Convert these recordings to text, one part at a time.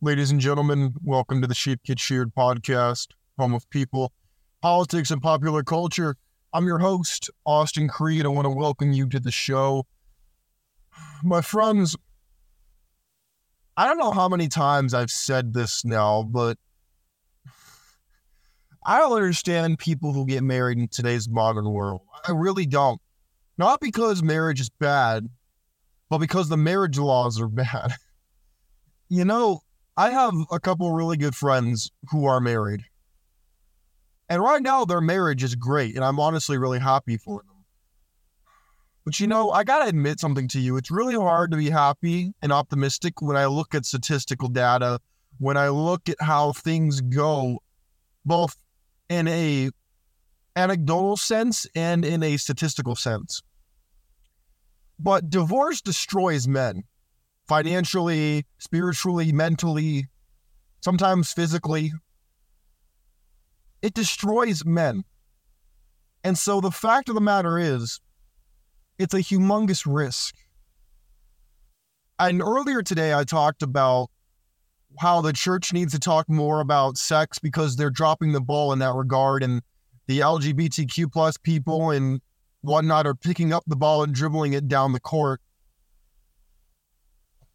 Ladies and gentlemen, welcome to the Sheep Get Sheared Podcast, home of people, politics, and popular culture. I'm your host, Austin Creed. I want to welcome you to the show. My friends, I don't know how many times I've said this now, but I don't understand people who get married in today's modern world. I really don't. Not because marriage is bad, but because the marriage laws are bad. You know, I have a couple really good friends who are married. And right now, their marriage is great, and I'm honestly really happy for them. But you know, I gotta admit something to you. It's really hard to be happy and optimistic when I look at statistical data, when I look at how things go, both in a anecdotal sense and in a statistical sense. But divorce destroys men. Financially, spiritually, mentally, sometimes physically. It destroys men. And so the fact of the matter is, it's a humongous risk. And earlier today, I talked about how the church needs to talk more about sex because they're dropping the ball in that regard. And the LGBTQ plus people and whatnot are picking up the ball and dribbling it down the court.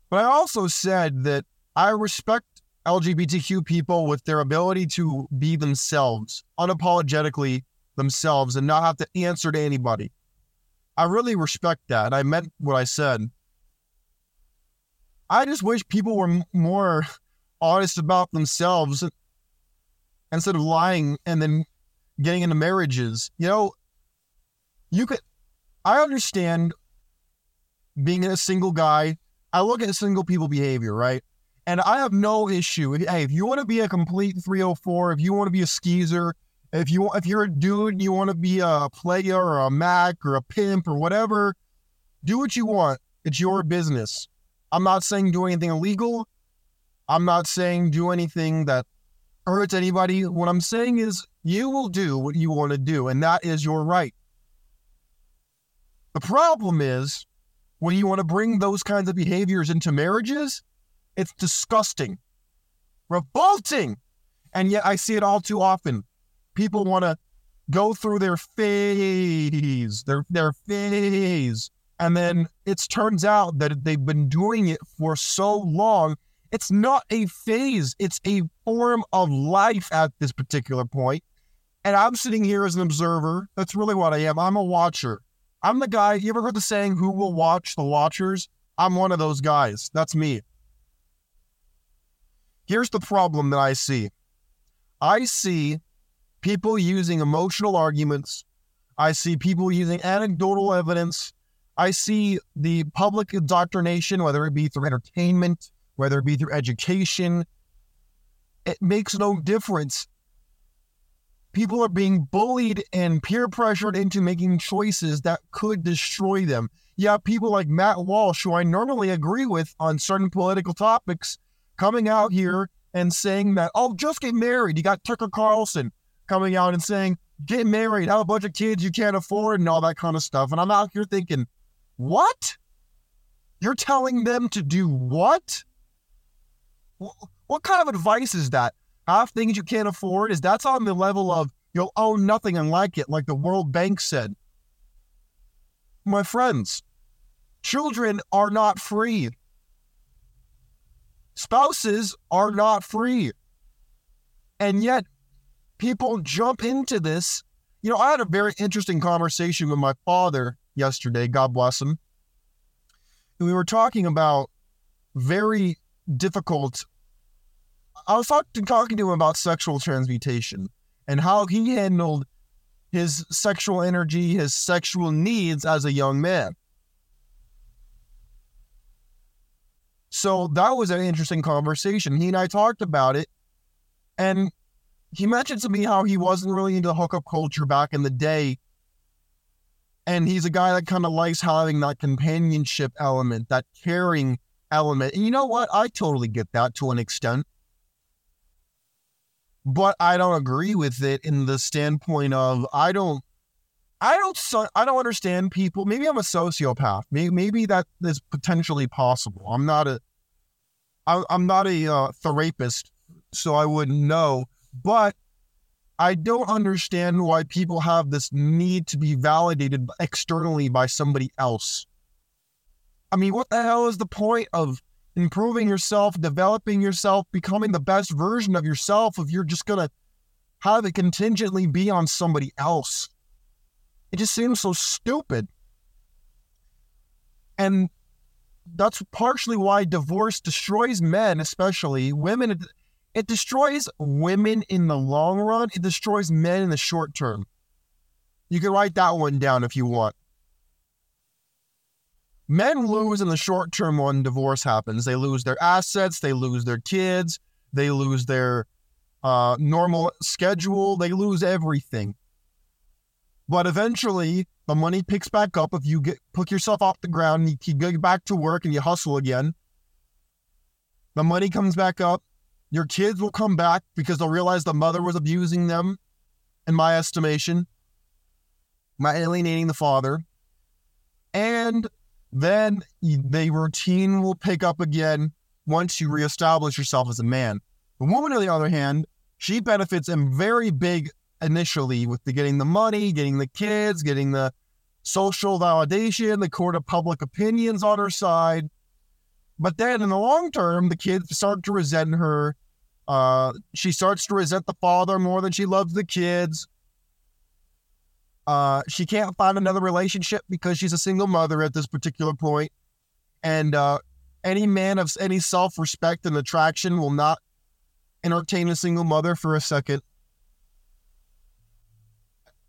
But I also said that I respect LGBTQ people with their ability to be themselves, unapologetically themselves, and not have to answer to anybody. I really respect that, and I meant what I said. I just wish people were more honest about themselves instead of lying and then getting into marriages. You know, I understand being a single guy. I look at single people behavior, right? And I have no issue. Hey, if you want to be a complete 304, if you want to be a skeezer, if you're a dude, you want to be a player or a Mac or a pimp or whatever, do what you want. It's your business. I'm not saying do anything illegal. I'm not saying do anything that hurts anybody. What I'm saying is you will do what you want to do, and that is your right. The problem is, when you want to bring those kinds of behaviors into marriages, it's disgusting, revolting. And yet I see it all too often. People want to go through their phase, their phase. And then it turns out that they've been doing it for so long. It's not a phase. It's a form of life at this particular point. And I'm sitting here as an observer. That's really what I am. I'm a watcher. I'm the guy, you ever heard the saying, who will watch the watchers? I'm one of those guys. That's me. Here's the problem that I see. I see people using emotional arguments. I see people using anecdotal evidence. I see the public indoctrination, whether it be through entertainment, whether it be through education. It makes no difference. People are being bullied and peer pressured into making choices that could destroy them. Yeah, people like Matt Walsh, who I normally agree with on certain political topics, coming out here and saying that, oh, just get married. You got Tucker Carlson coming out and saying, get married, have a bunch of kids you can't afford and all that kind of stuff. And I'm out here thinking, what? You're telling them to do what? What kind of advice is that? Half things you can't afford is that's on the level of you'll own nothing and like it, like the World Bank said. My friends, children are not free. Spouses are not free. And yet, people jump into this. You know, I had a very interesting conversation with my father yesterday, God bless him. And we were talking about very difficult. I was talking to him about sexual transmutation and how he handled his sexual energy, his sexual needs as a young man. So that was an interesting conversation. He and I talked about it, and he mentioned to me how he wasn't really into the hookup culture back in the day, and he's a guy that kind of likes having that companionship element, that caring element. And you know what? I totally get that to an extent. But I don't agree with it in the standpoint of I don't understand people. Maybe I'm a sociopath. Maybe that is potentially possible. I'm not a I'm not a therapist, so I wouldn't know, but I don't understand why people have this need to be validated externally by somebody else. I mean, what the hell is the point of improving yourself, developing yourself, becoming the best version of yourself if you're just going to have it contingently be on somebody else? It just seems so stupid. And that's partially why divorce destroys men, especially women. It destroys women in the long run. It destroys men in the short term. You can write that one down if you want. Men lose in the short term when divorce happens. They lose their assets. They lose their kids. They lose their normal schedule. They lose everything. But eventually, the money picks back up if you pick yourself off the ground and you go back to work and you hustle again. The money comes back up. Your kids will come back because they'll realize the mother was abusing them, in my estimation, by alienating the father. And then the routine will pick up again once you reestablish yourself as a man. The woman, on the other hand, she benefits in very big initially with the getting the money, getting the kids, getting the social validation, the court of public opinions on her side. But then in the long term, the kids start to resent her. She starts to resent the father more than she loves the kids. She can't find another relationship because she's a single mother at this particular point. And any man of any self-respect and attraction will not entertain a single mother for a second.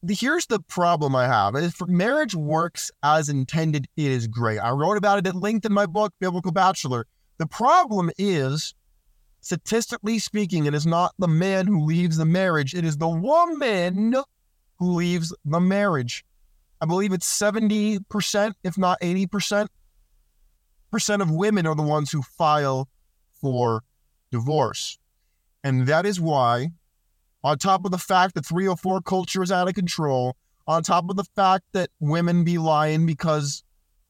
Here's the problem I have. If marriage works as intended, it is great. I wrote about it at length in my book, Biblical Bachelor. The problem is, statistically speaking, it is not the man who leaves the marriage. It is the woman who leaves the marriage. I believe it's 70%, if not 80%, of women are the ones who file for divorce. And that is why, on top of the fact that 304 culture is out of control, on top of the fact that women be lying because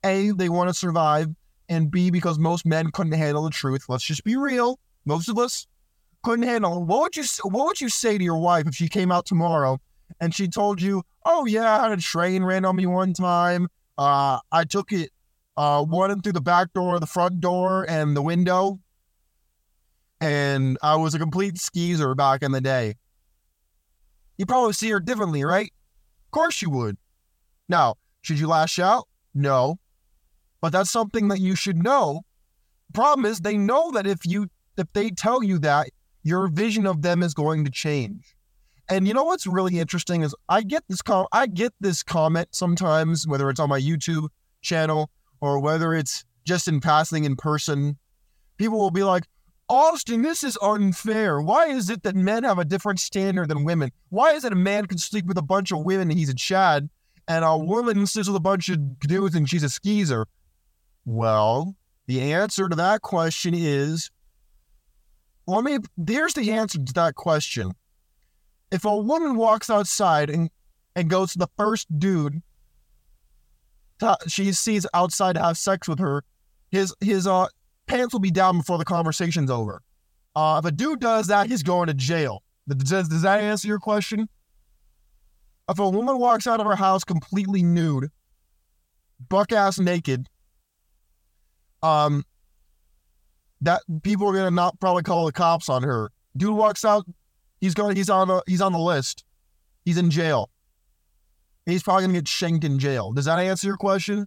A, they want to survive, and B, because most men couldn't handle the truth. Let's just be real. Most of us couldn't handle it. What would you say to your wife if she came out tomorrow and she told you, oh yeah, I had a train ran on me one time. I took it running through the back door, the front door, and the window. And I was a complete skeezer back in the day. You probably see her differently, right? Of course you would. Now, should you lash out? No. But that's something that you should know. The problem is they know that if they tell you that, your vision of them is going to change. And you know what's really interesting is I get this comment sometimes, whether it's on my YouTube channel or whether it's just in passing in person. People will be like, Austin, this is unfair. Why is it that men have a different standard than women? Why is it a man can sleep with a bunch of women and he's a Chad, and a woman sleeps with a bunch of dudes and she's a skeezer? Well, the answer to that question is, there's the answer to that question. If a woman walks outside and goes to the first dude she sees outside to have sex with her, his pants will be down before the conversation's over. If a dude does that, he's going to jail. Does that answer your question? If a woman walks out of her house completely nude, buck-ass naked, that people are going to not probably call the cops on her. Dude walks out, he's on the list. He's in jail. He's probably going to get shanked in jail. Does that answer your question?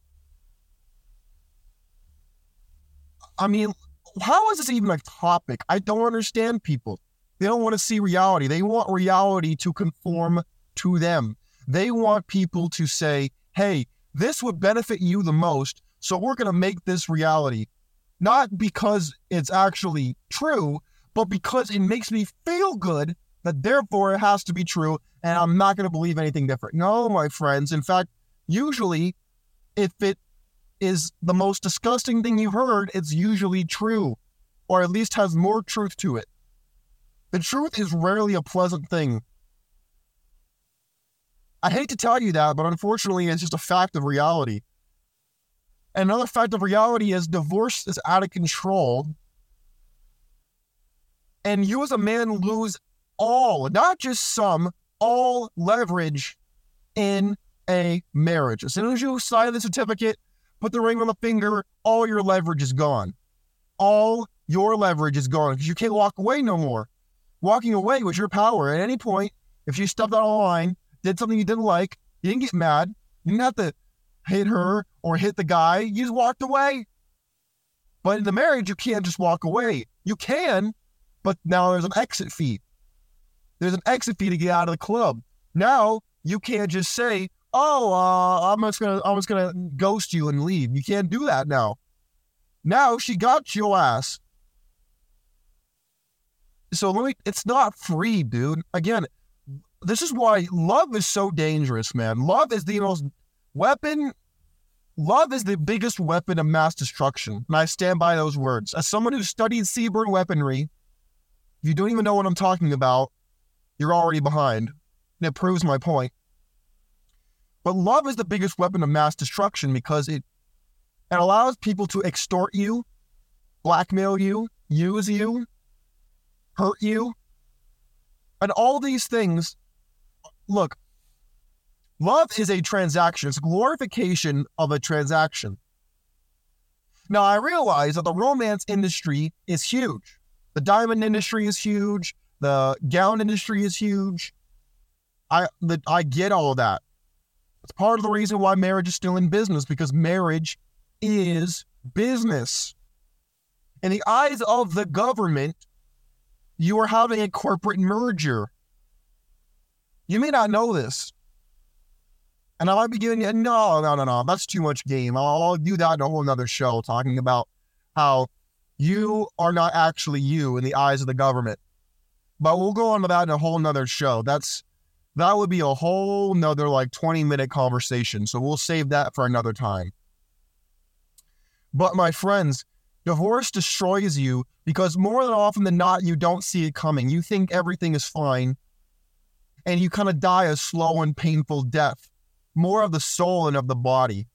I mean, how is this even a topic? I don't understand people. They don't want to see reality. They want reality to conform to them. They want people to say, hey, this would benefit you the most, so we're going to make this reality. Not because it's actually true, but because it makes me feel good, that therefore it has to be true, and I'm not going to believe anything different. No, my friends. In fact, usually, if it is the most disgusting thing you heard, it's usually true, or at least has more truth to it. The truth is rarely a pleasant thing. I hate to tell you that, but unfortunately, it's just a fact of reality. Another fact of reality is divorce is out of control and you as a man lose all, not just some, all leverage in a marriage. As soon as you sign the certificate, put the ring on the finger, all your leverage is gone. All your leverage is gone because you can't walk away no more. Walking away was your power. At any point, if you stepped out of line, did something you didn't like, you didn't get mad, you didn't have to hit her or hit the guy, you just walked away. But in the marriage, you can't just walk away. You can, but now there's an exit fee. There's an exit fee to get out of the club. Now you can't just say, "Oh, I'm just gonna ghost you and leave." You can't do that now. Now she got your ass. So it's not free, dude. Again, this is why love is so dangerous, man. Love is the biggest weapon of mass destruction. And I stand by those words. As someone who studied seabird weaponry, if you don't even know what I'm talking about, you're already behind. And it proves my point. But love is the biggest weapon of mass destruction because it allows people to extort you, blackmail you, use you, hurt you. And all these things, look, love is a transaction. It's glorification of a transaction. Now, I realize that the romance industry is huge. The diamond industry is huge. The gown industry is huge. I get all of that. It's part of the reason why marriage is still in business, because marriage is business. In the eyes of the government, you are having a corporate merger. You may not know this. And I might be giving you, no, that's too much game. I'll do that in a whole nother show, talking about how you are not actually you in the eyes of the government. But we'll go on to that in a whole nother show. That would be a whole nother 20-minute conversation. So we'll save that for another time. But my friends, divorce destroys you because more than often than not, you don't see it coming. You think everything is fine and you kind of die a slow and painful death, more of the soul and of the body.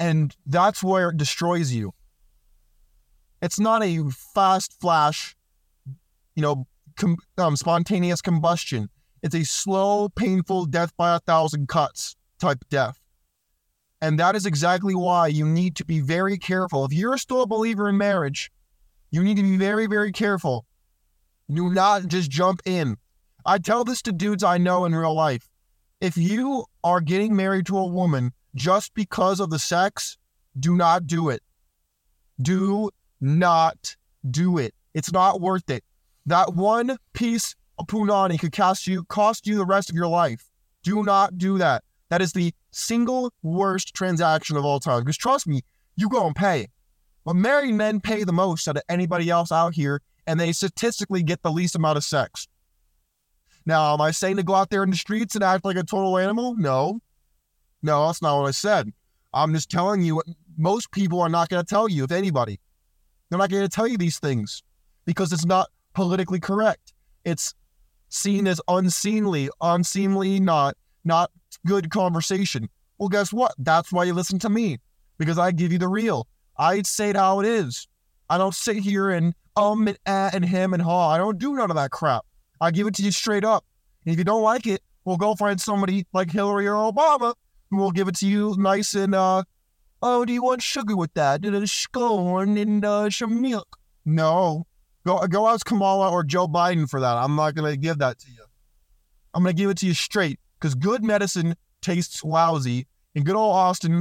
And that's where it destroys you. It's not a fast flash, spontaneous combustion. It's a slow, painful death by 1,000 cuts type death. And that is exactly why you need to be very careful. If you're still a believer in marriage, you need to be very, very careful. Do not just jump in. I tell this to dudes I know in real life. If you are getting married to a woman just because of the sex, do not do it. Do not do it. It's not worth it. That one piece of punani could cost you the rest of your life. Do not do that. That is the single worst transaction of all time. Because trust me, you go and pay. But married men pay the most out of anybody else out here, and they statistically get the least amount of sex. Now, am I saying to go out there in the streets and act like a total animal? No, that's not what I said. I'm just telling you what most people are not going to tell you, if anybody. They're not going to tell you these things because it's not politically correct. It's seen as unseemly, not good conversation. Well, guess what? That's why you listen to me, because I give you the real. I say it how it is. I don't sit here and and ah and him and haw. I don't do none of that crap. I give it to you straight up. And if you don't like it, we'll go find somebody like Hillary or Obama who will give it to you nice and, do you want sugar with that? Corn and some milk. No. Go ask Kamala or Joe Biden for that. I'm not going to give that to you. I'm going to give it to you straight. Because good medicine tastes lousy, and good old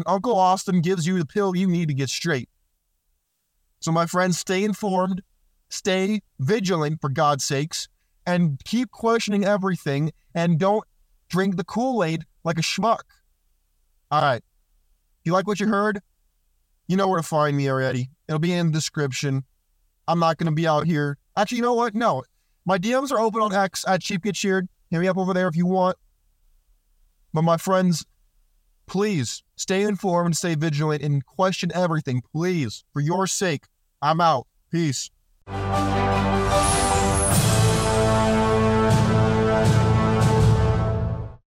Uncle Austin gives you the pill you need to get straight. So my friends, stay informed, stay vigilant for God's sakes, and keep questioning everything, and don't drink the Kool-Aid like a schmuck. All right. You like what you heard? You know where to find me already. It'll be in the description. I'm not going to be out here. Actually, you know what? No. My DMs are open on X at Sheep Get Sheared. Hit me up over there if you want. But my friends, please stay informed, stay vigilant, and question everything. Please, for your sake, I'm out. Peace.